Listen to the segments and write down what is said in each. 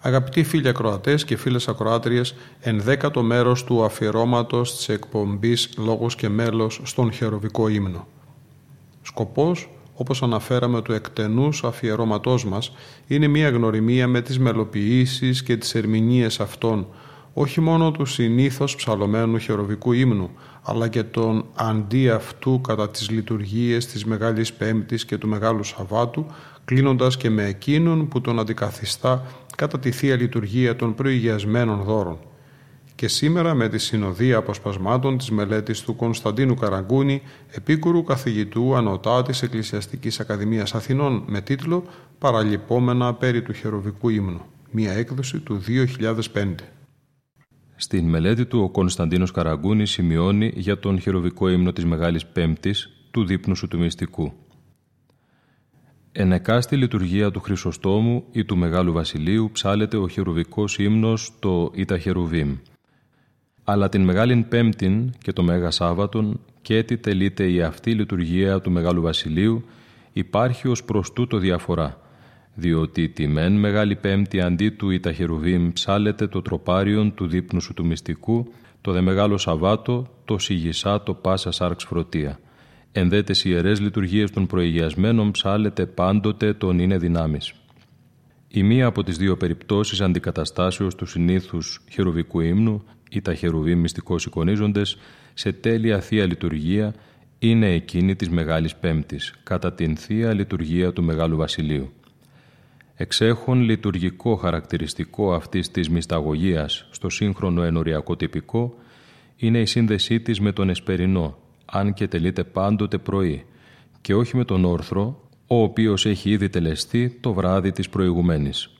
Αγαπητοί φίλοι ακροατές και φίλες ακροάτριες, ενδέκατο μέρος του αφιερώματος της εκπομπής «Λόγος και μέλος» στον Χερουβικό Ύμνο. Σκοπός, όπως αναφέραμε του εκτενούς αφιερώματός μας, είναι μια γνωριμία με τις μελοποιήσεις και τις ερμηνείες αυτών, όχι μόνο του συνήθως ψαλωμένου χερουβικού ύμνου, αλλά και των αντί αυτού κατά τις λειτουργίες της Μεγάλης Πέμπτης και του Μεγάλου Σαββάτου, κλείνοντας και με εκείνον που τον αντικαθιστά κατά τη Θεία Λειτουργία των προηγιασμένων δώρων. Και σήμερα με τη συνοδεία αποσπασμάτων της μελέτης του Κωνσταντίνου Καραγκούνη, επίκουρου καθηγητού ανωτά της Εκκλησιαστικής Ακαδημίας Αθηνών, με τίτλο «Παραλυπόμενα περί του χερουβικού ύμνου», μία έκδοση του 2005. Στην μελέτη του, ο Κωνσταντίνος Καραγκούνης σημειώνει για τον χερουβικό ύμνο της Μεγάλης Πέμπτης, του δείπνου σου του μυστικού. Ενεκάστη λειτουργία του Χρυσοστόμου ή του Μεγάλου Βασιλείου ψάλεται ο χερουβικός ύμνος το «Ήτα Χερουβίμ». Αλλά την Μεγάλην Πέμπτην και το Μέγα Σάββατον και τι τελείται η αυτή λειτουργία του Μεγάλου Βασιλείου υπάρχει ως προς τούτο διαφορά, διότι τη μεν Μεγάλη Πέμπτη αντί του «Ήτα Χερουβίμ» ψάλεται το τροπάριον του δείπνου σου του μυστικού, το δε Μεγάλο Σαββάτο, το «Σιγισά το πάσα σάρξ φρωτεία». Ενδέτες ιερές λειτουργίες των προηγιασμένων ψάλεται πάντοτε τον «Είναι δυνάμεις». Η μία από τις δύο περιπτώσεις αντικαταστάσεως του συνήθους χερουβικού ύμνου ή τα χερουβή μυστικώς εικονίζοντες σε τέλεια θεία λειτουργία είναι εκείνη της Μεγάλης Πέμπτης, κατά την θεία λειτουργία του Μεγάλου Βασιλείου. Εξέχον λειτουργικό χαρακτηριστικό αυτής της μυσταγωγίας στο σύγχρονο ενοριακό τυπικό είναι η σύνδεσή της με τον εσπερινό, αν και τελείται πάντοτε πρωί, και όχι με τον όρθρο, ο οποίος έχει ήδη τελεστεί το βράδυ της προηγουμένης.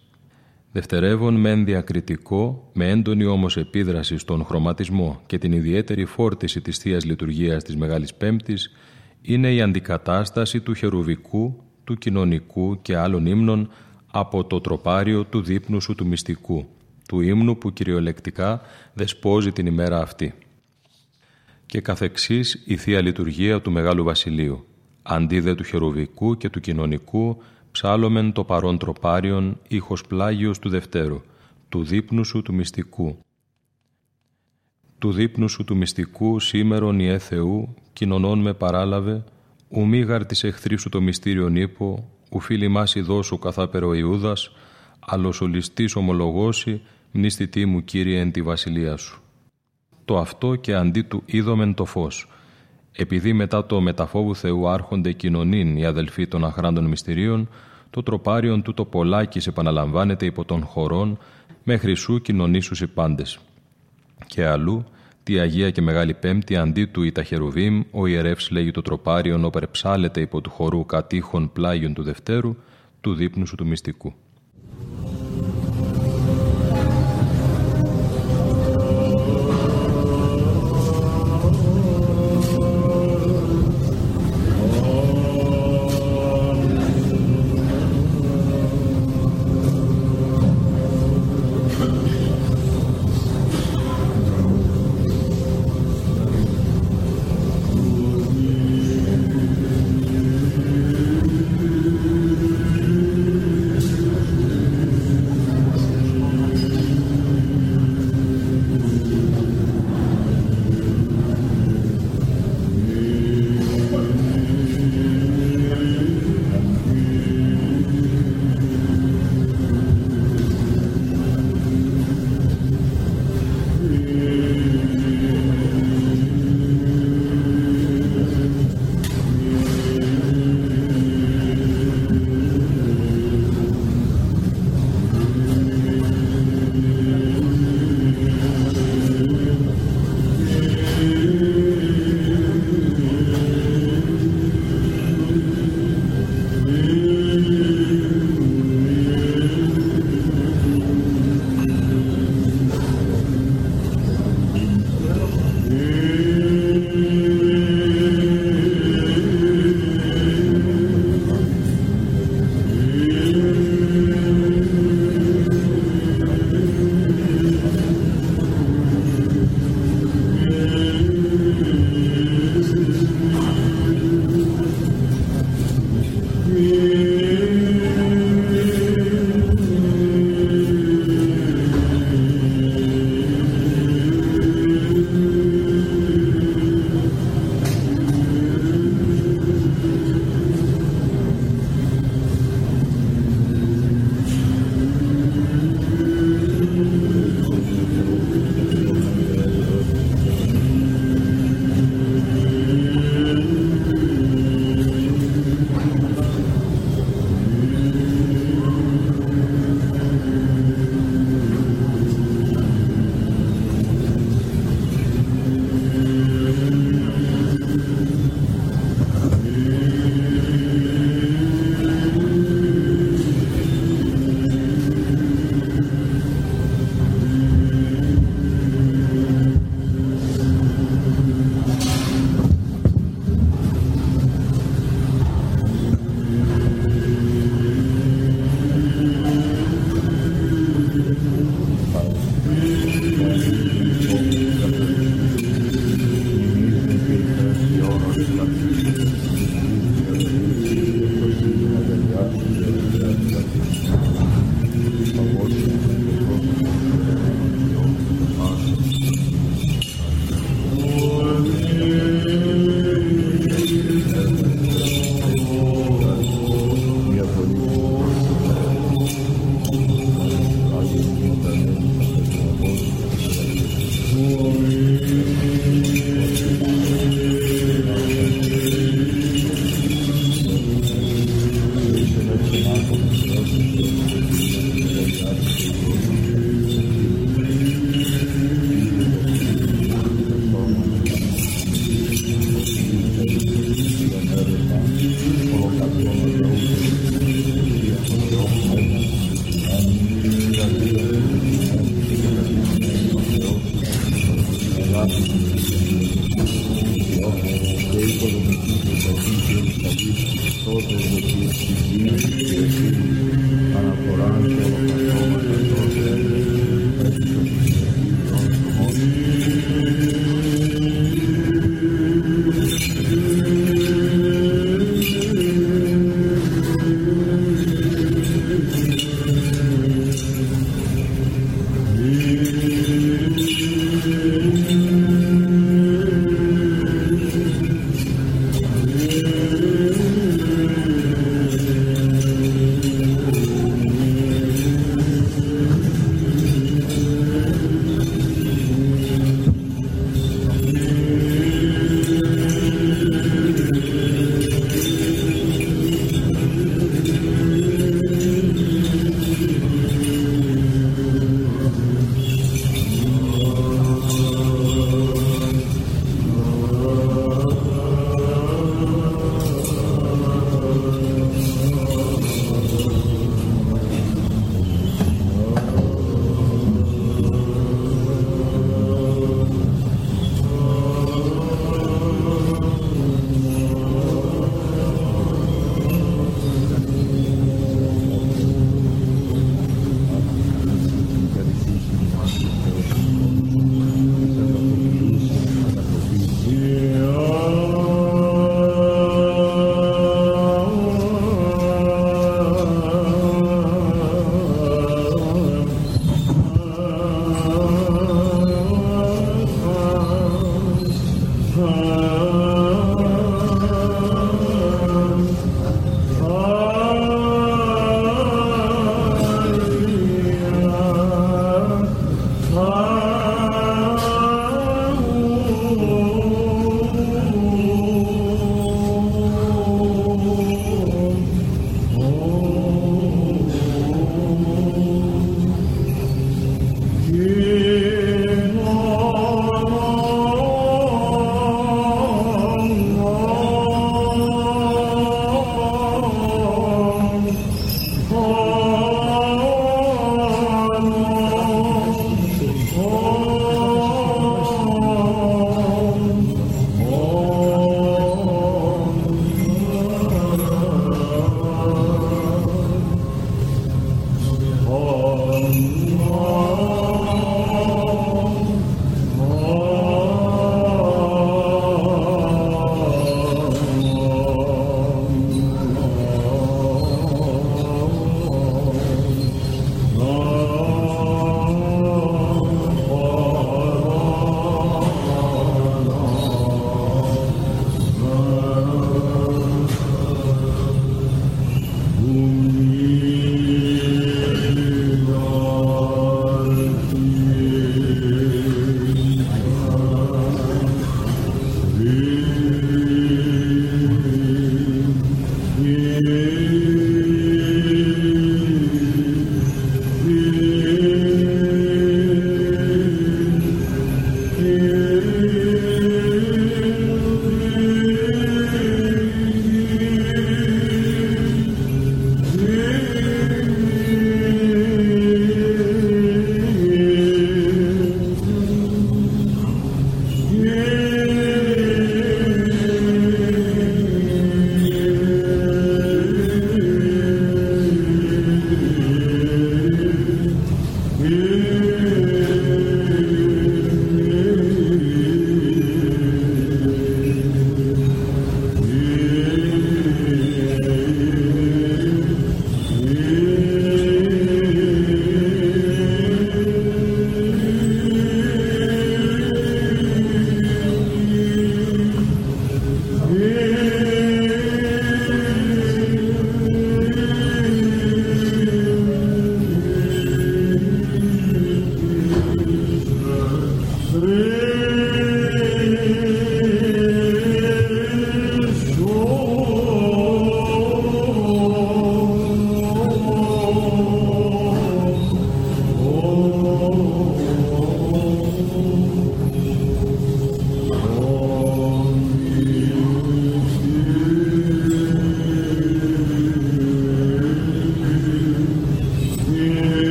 Δευτερεύον μεν διακριτικό, με έντονη όμως επίδραση στον χρωματισμό και την ιδιαίτερη φόρτιση της Θείας Λειτουργίας της Μεγάλης Πέμπτης, είναι η αντικατάσταση του χερουβικού, του κοινωνικού και άλλων ύμνων από το τροπάριο του δείπνου σου του μυστικού, του ύμνου που κυριολεκτικά δεσπόζει την ημέρα αυτή. Και καθεξής η Θεία Λειτουργία του Μεγάλου Βασιλείου, αντί δε του χερουβικού και του κοινωνικού, ψάλομεν το παρόν τροπάριον ήχος πλάγιος του Δευτέρου, του δείπνου σου του μυστικού. Του δείπνου σου του μυστικού σήμερον ιε Θεού, κοινωνών με παράλαβε, ου μίγαρ της εχθρή σου το μυστήριον ύπο, ου φίλη μας ειδώσου καθάπερο Ιούδας, αλλοσολιστής ομολογώσει, μνηστητή μου Κύριε εν τη βασιλεία σου. Το αυτό και αντί του είδομεν το φως, επειδή μετά το μεταφόβου Θεού άρχονται κοινωνήν οι αδελφοί των αχράντων μυστηρίων, το τροπάριον του το πολλάκις επαναλαμβάνεται υπό των χωρών, μέχρι σου κοινωνήσους οι πάντες. Και αλλού, τη Αγία και Μεγάλη Πέμπτη, αντί του «Ήτα Χερουβίμ», ο ιερεύς λέγει το τροπάριον όπερ ψάλεται υπό του χορού κατήχων πλάγιον του Δευτέρου, του δείπνου σου του μυστικού.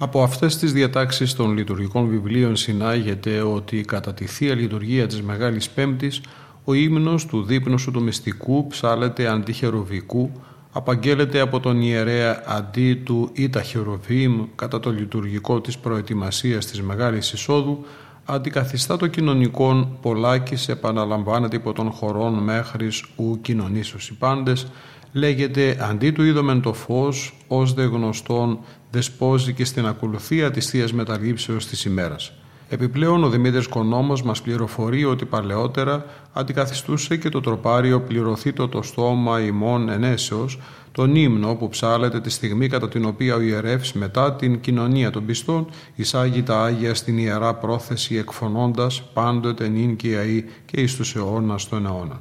Από αυτές τις διατάξεις των λειτουργικών βιβλίων συνάγεται ότι κατά τη Θεία Λειτουργία της Μεγάλης Πέμπτης ο ύμνος του δείπνωσου του μυστικού ψάλλεται αντί χερουβικού, απαγγέλλεται από τον ιερέα αντί του ήτα χερουβίμ κατά το λειτουργικό της προετοιμασίας της Μεγάλης Εισόδου, αντικαθιστά το κοινωνικόν πολλάκις επαναλαμβάνεται υπό των χωρών μέχρις ου κοινωνήσους οι πάντες, λέγεται αντί του είδομεν το φως, ως δε γνωστόν δεσπόζει και στην ακολουθία της Θείας Μεταλήψεως της ημέρας. Επιπλέον ο Δημήτρης Κονόμος μας πληροφορεί ότι παλαιότερα αντικαθιστούσε και το τροπάριο πληρωθήτο το στόμα ημών ενέσεως, τον ύμνο που ψάλλεται τη στιγμή κατά την οποία ο ιερεύς μετά την κοινωνία των πιστών εισάγει τα Άγια στην ιερά πρόθεση εκφωνώντας πάντοτε νυν και αΐ και εις τους αιώνας των αιώνων.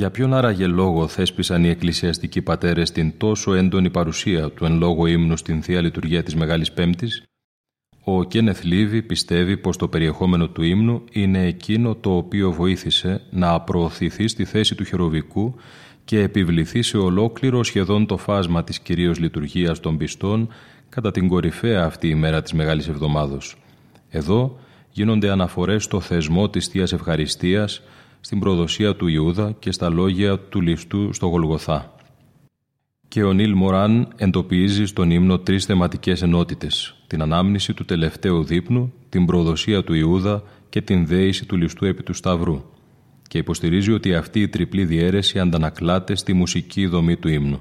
Για ποιον άραγε λόγο θέσπισαν οι εκκλησιαστικοί πατέρες την τόσο έντονη παρουσία του εν λόγω ύμνου στην Θεία Λειτουργία της Μεγάλης Πέμπτης? Ο Κένεθ Λίβι πιστεύει πως το περιεχόμενο του ύμνου είναι εκείνο το οποίο βοήθησε να προωθηθεί στη θέση του χερουβικού και επιβληθεί σε ολόκληρο σχεδόν το φάσμα της κυρίως λειτουργίας των πιστών κατά την κορυφαία αυτή ημέρα της Μεγάλης Εβδομάδος. Εδώ γίνονται αναφορές στο θεσμό της Θείας Ευχαριστίας, στην προδοσία του Ιούδα και στα λόγια του ληστού στο Γολγοθά. Και ο Νίλ Μοράν εντοπίζει στον ύμνο τρεις θεματικές ενότητες: την ανάμνηση του τελευταίου δείπνου, την προδοσία του Ιούδα και την δέηση του ληστού επί του Σταυρού, και υποστηρίζει ότι αυτή η τριπλή διαίρεση αντανακλάται στη μουσική δομή του ύμνου.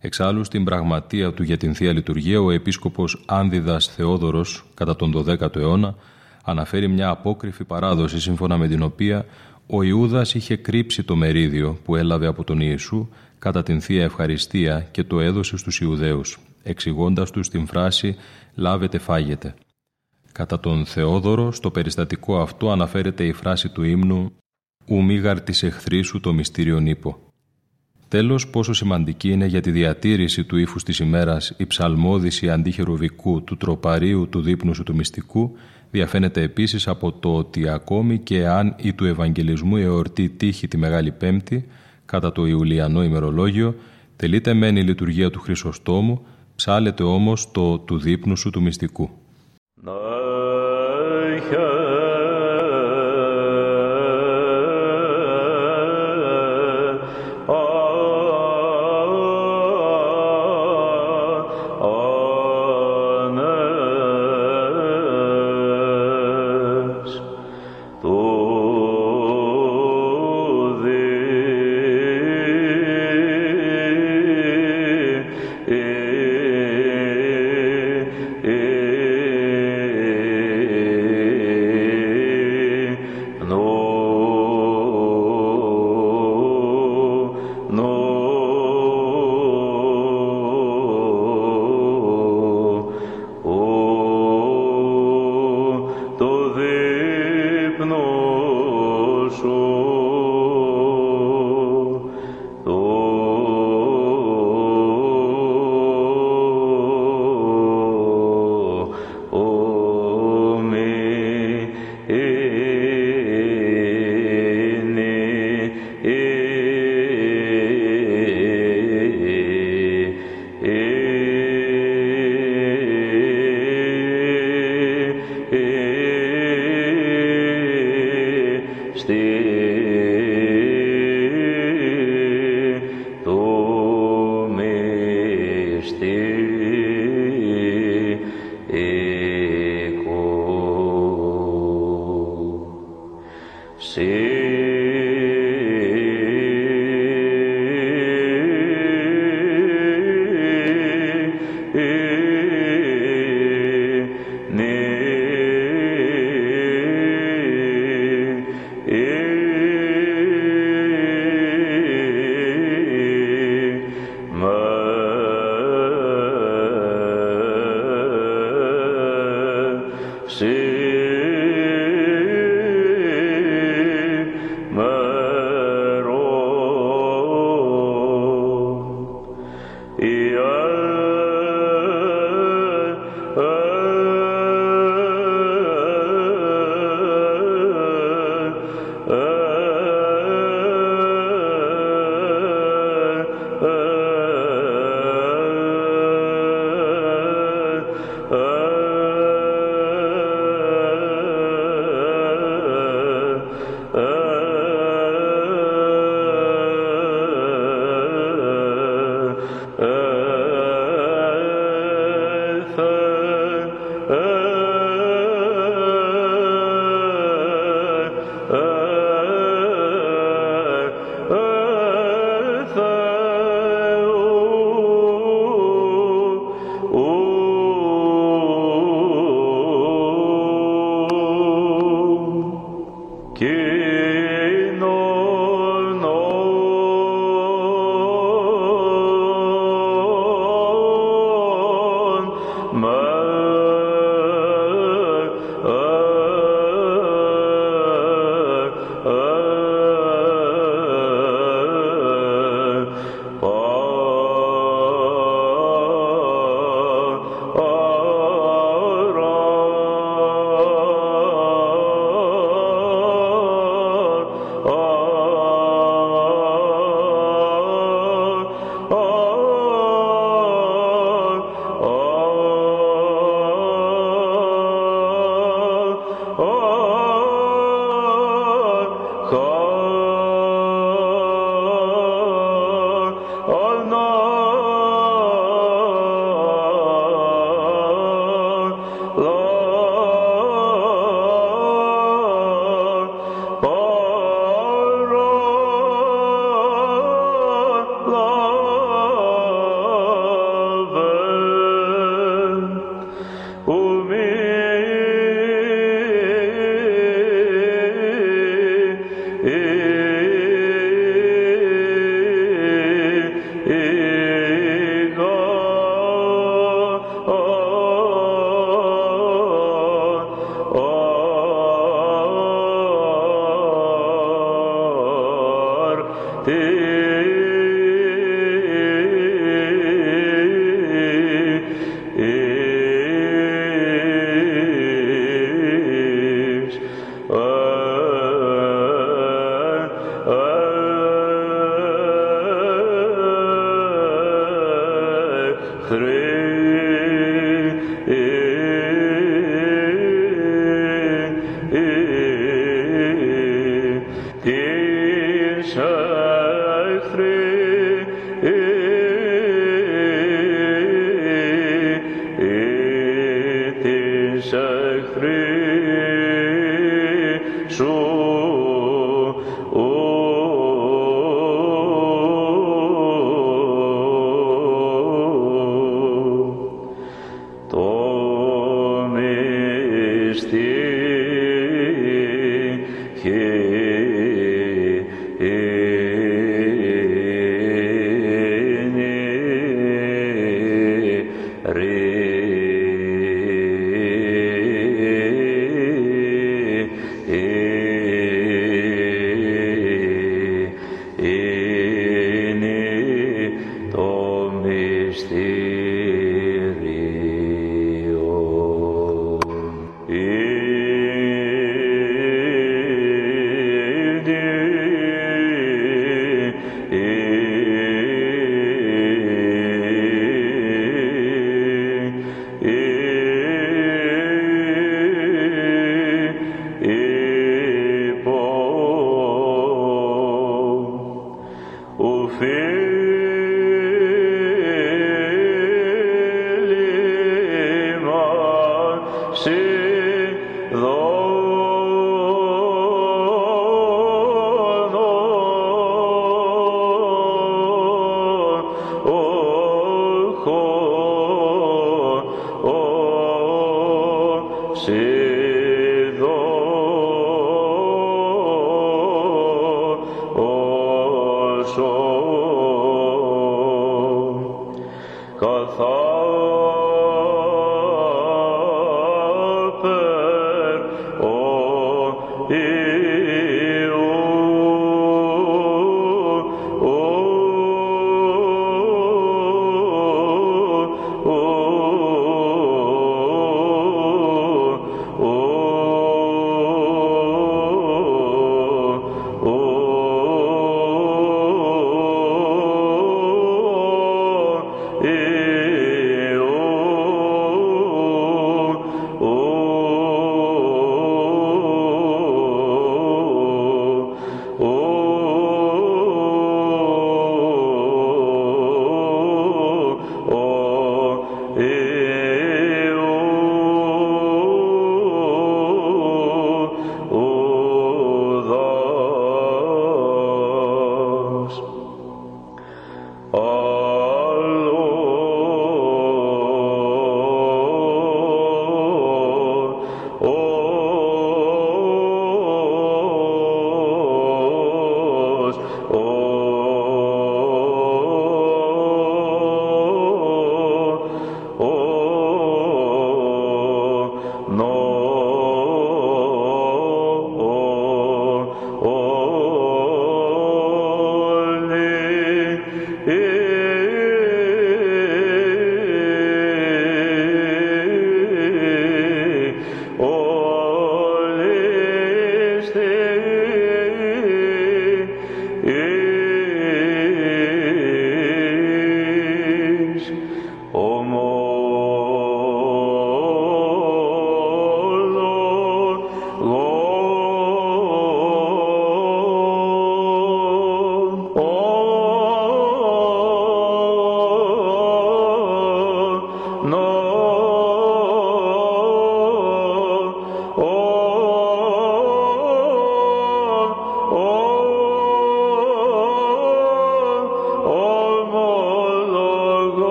Εξάλλου, στην πραγματεία του για την Θεία Λειτουργία, ο επίσκοπος Άνδιδας Θεόδωρος, κατά τον 12ο αιώνα, αναφέρει μια απόκριφη παράδοση σύμφωνα με την οποία ο Ιούδας είχε κρύψει το μερίδιο που έλαβε από τον Ιησού κατά την Θεία Ευχαριστία και το έδωσε στους Ιουδαίους, εξηγώντας τους την φράση «Λάβετε, φάγετε». Κατά τον Θεόδωρο, στο περιστατικό αυτό αναφέρεται η φράση του ύμνου «Ου μη γαρτίς εχθρί σου το μυστήριον ύπο». Τέλος, πόσο σημαντική είναι για τη διατήρηση του ύφους της ημέρας η ψαλμόδηση αντιχερουβικού του τροπαρίου του δείπνου σου του μυστικού, διαφαίνεται επίσης από το ότι ακόμη και αν η του Ευαγγελισμού εορτή τύχει τη Μεγάλη Πέμπτη, κατά το Ιουλιανό ημερολόγιο, τελείται μεν η λειτουργία του Χρυσοστόμου, ψάλλεται όμως το του δείπνου σου του μυστικού.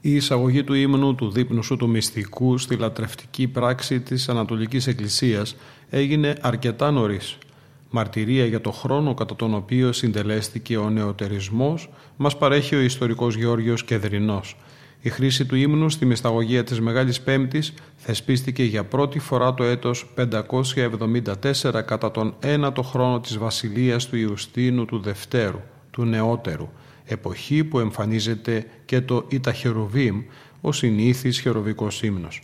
Η εισαγωγή του ύμνου του δείπνου σου του μυστικού στη λατρευτική πράξη της Ανατολικής Εκκλησίας έγινε αρκετά νωρίς. Μαρτυρία για το χρόνο κατά τον οποίο συντελέστηκε ο νεωτερισμός μας παρέχει ο ιστορικός Γεώργιος Κεδρινός. Η χρήση του ύμνου στη μυσταγωγία της Μεγάλης Πέμπτης θεσπίστηκε για πρώτη φορά το έτος 574 κατά τον ένατο χρόνο της βασιλείας του Ιουστίνου του Δευτέρου, του Νεότερου, εποχή που εμφανίζεται και το «Ήτα Χερουβίμ», ο συνήθις χερουβικός ύμνος.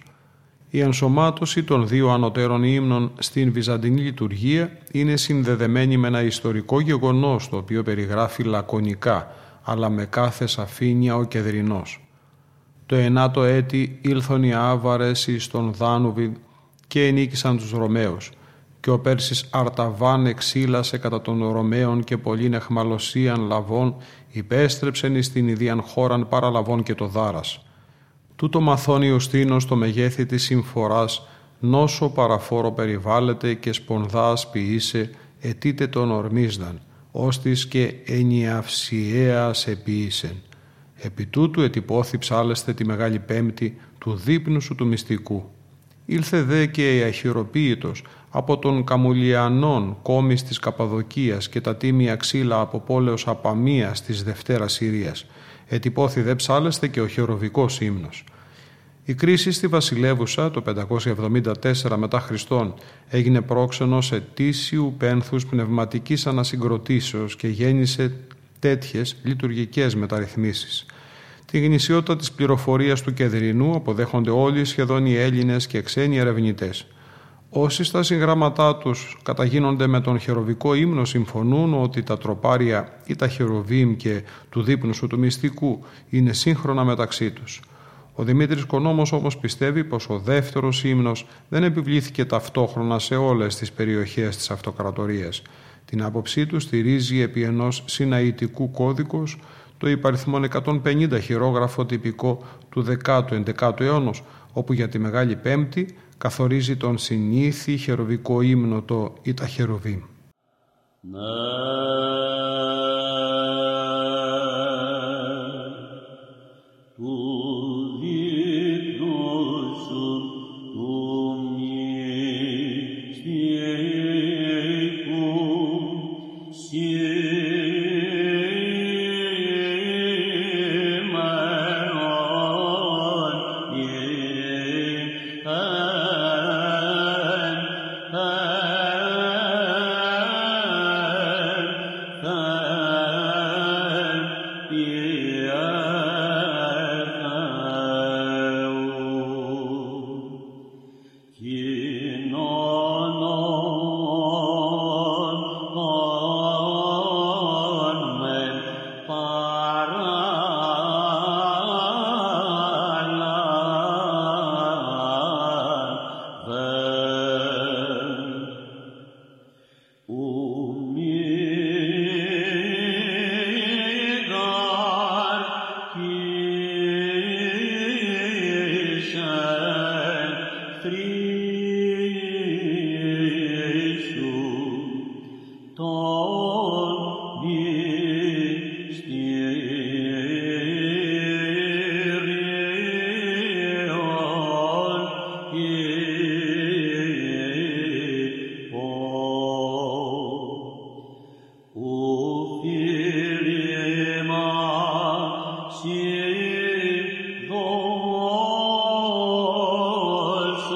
Η ενσωμάτωση των δύο ανωτέρων ύμνων στην βυζαντινή λειτουργία είναι συνδεδεμένη με ένα ιστορικό γεγονός, το οποίο περιγράφει λακωνικά, αλλά με κάθε σαφήνεια ο Κεδρινός. Το 9ο έτη ήλθον οι Άβαρες εις τον Δάνουβι και ενίκησαν τους Ρωμαίους. Και ο Πέρσης Αρταβάν εξήλασε κατά των Ρωμαίων και πολλήν εχμαλωσίαν λαβών, υπέστρεψεν εις την ιδίαν χώραν παραλαβών και το Δάρας. Τούτο μαθώνει ο Ιουστίνος το μεγέθη της συμφοράς, νόσο παραφόρο περιβάλλεται και σπονδάς ποιήσε, ετήτε τον ορμίσδαν, ώστις και ενιαυσιαίας εποιήσεν. Επί τούτου ετυπώθη ψάλεστε τη Μεγάλη Πέμπτη του δείπνου σου του μυστικού. Ήλθε δε και η αχυροποίητος από των Καμουλιανών, κόμις της Καπαδοκίας και τα τίμια ξύλα από πόλεως Απαμίας της Δευτέρας Συρίας. Ετυπώθη δε ψάλεστε και ο χερουβικός ύμνος. Η κρίση στη βασιλεύουσα το 574 μετά Χριστόν έγινε πρόξενος ετήσιου πένθους πνευματικής ανασυγκροτήσεως και γέννησε τέτοιες λειτουργικές μεταρρυθμίσεις. Τη γνησιότητα της πληροφορίας του Κεδρινού αποδέχονται όλοι σχεδόν οι Έλληνες και ξένοι ερευνητές. Όσοι στα συγγράμματά τους καταγίνονται με τον χερουβικό ύμνο συμφωνούν ότι τα τροπάρια ή τα χερουβίμ και του δείπνου σου του μυστικού είναι σύγχρονα μεταξύ τους. Ο Δημήτρης Κονόμος όμως πιστεύει πως ο δεύτερος ύμνος δεν επιβλήθηκε ταυτόχρονα σε όλες τις περιοχές της αυτοκρατορίας. Την άποψή του στηρίζει επί ενός συναητικού κώδικος το υπαριθμόν 150 χειρόγραφο τυπικό του 10ου-11ου αιώνος, όπου για τη Μεγάλη Πέμπτη καθορίζει τον συνήθι χερουβικό ύμνο το «Ήτα Χερουβίμ».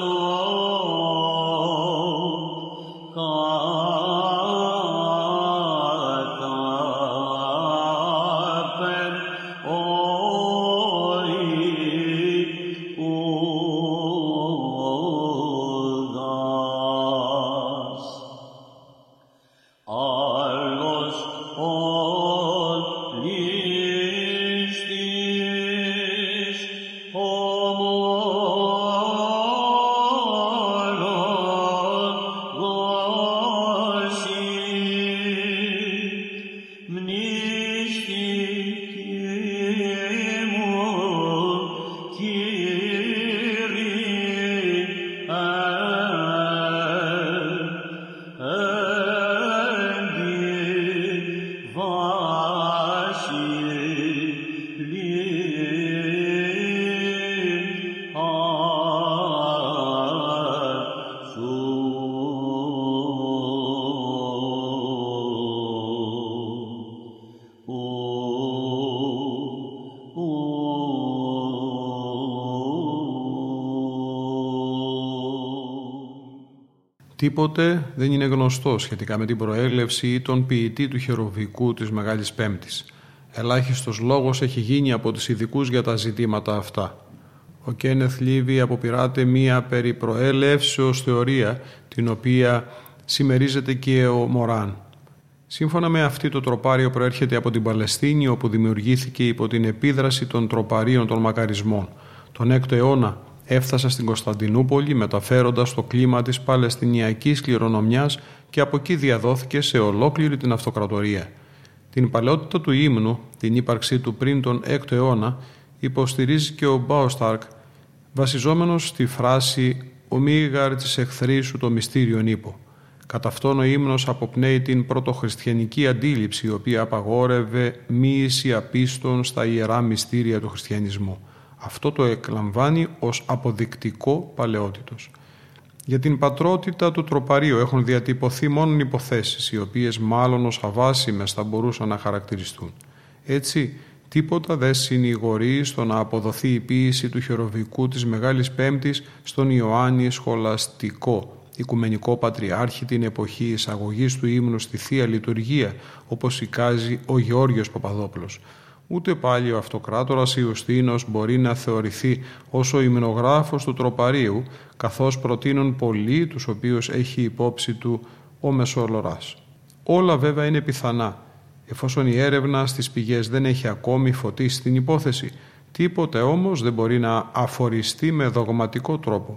Oh Τίποτε δεν είναι γνωστό σχετικά με την προέλευση ή τον ποιητή του χερουβικού της Μεγάλης Πέμπτης. Ελάχιστος λόγος έχει γίνει από τους ειδικούς για τα ζητήματα αυτά. Ο Κένεθ Λίβι αποπειράται μία περί προέλευσεως θεωρία, την οποία συμμερίζεται και ο Μοράν. Σύμφωνα με αυτή, το τροπάριο προέρχεται από την Παλαιστίνη, όπου δημιουργήθηκε υπό την επίδραση των τροπαρίων των μακαρισμών. Τον 6ο αιώνα έφτασε στην Κωνσταντινούπολη, μεταφέροντας το κλίμα της παλαιστινιακής κληρονομιάς, και από εκεί διαδόθηκε σε ολόκληρη την αυτοκρατορία. Την παλαιότητα του ύμνου, την ύπαρξή του πριν τον 6ο αιώνα, υποστηρίζει και ο Baustark, βασιζόμενος στη φράση «Ομίγαρ της εχθρίσου το μυστήριον ύπο». Κατά αυτόν ο ύμνος αποπνέει την πρωτοχριστιανική αντίληψη, η οποία απαγόρευε μοίηση απίστων στα ιερά μυστήρια του χριστιανισμού. Αυτό το εκλαμβάνει ως αποδεικτικό παλαιότητος. Για την πατρότητα του τροπαρίου έχουν διατυπωθεί μόνο υποθέσεις, οι οποίες μάλλον ως αβάσιμες θα μπορούσαν να χαρακτηριστούν. Έτσι, τίποτα δεν συνηγορεί στο να αποδοθεί η ποίηση του χερουβικού της Μεγάλης Πέμπτης στον Ιωάννη Σχολαστικό, οικουμενικό πατριάρχη την εποχή εισαγωγής του ύμνου στη Θεία Λειτουργία, όπως εικάζει ο Γεώργιος Παπαδόπλος. Ούτε πάλι ο αυτοκράτορας Ιουστίνος μπορεί να θεωρηθεί ως ο υμνογράφος του τροπαρίου, καθώς προτείνουν πολλοί, τους οποίους έχει υπόψη του ο Μεσολοράς. Όλα βέβαια είναι πιθανά, εφόσον η έρευνα στις πηγές δεν έχει ακόμη φωτίσει την υπόθεση. Τίποτε όμως δεν μπορεί να αφοριστεί με δογματικό τρόπο.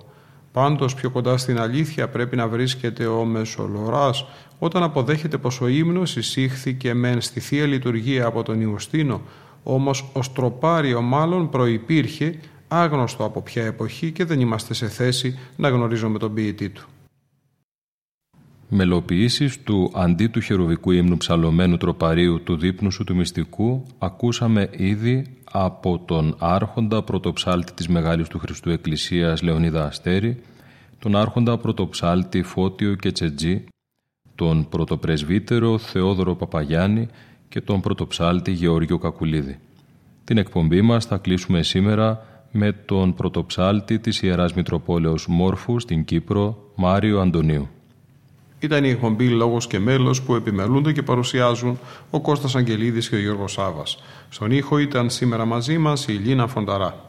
Πάντως, πιο κοντά στην αλήθεια πρέπει να βρίσκεται ο Μεσολοράς όταν αποδέχεται πως ο ύμνος εισήχθηκε μεν στη Θεία Λειτουργία από τον Ιουστίνο, όμως ως τροπάριο μάλλον προϋπήρχε, άγνωστο από ποια εποχή, και δεν είμαστε σε θέση να γνωρίζουμε τον ποιητή του. Μελοποιήσεις του αντί του χερουβικού ύμνου ψαλωμένου τροπαρίου του δείπνου σου του μυστικού ακούσαμε ήδη από τον άρχοντα πρωτοψάλτη της Μεγάλης του Χριστού Εκκλησίας Λεωνίδα Αστέρη, τον άρχοντα πρωτοψάλτη Φώτιο και Τσετζή, τον πρωτοπρεσβύτερο Θεόδωρο Παπαγιάννη και τον πρωτοψάλτη Γεώργιο Κακουλίδη. Την εκπομπή μας θα κλείσουμε σήμερα με τον πρωτοψάλτη της Ιεράς Μητροπόλεως Μόρφου στην Κύπρο, Μάριο Αντωνίου. Ήταν η εκπομπή «Λόγος και μέλος», που επιμελούνται και παρουσιάζουν ο Κώστας Αγγελίδης και ο Γιώργος Σάβας. Στον ήχο ήταν σήμερα μαζί μας η Ελίνα Φονταρά.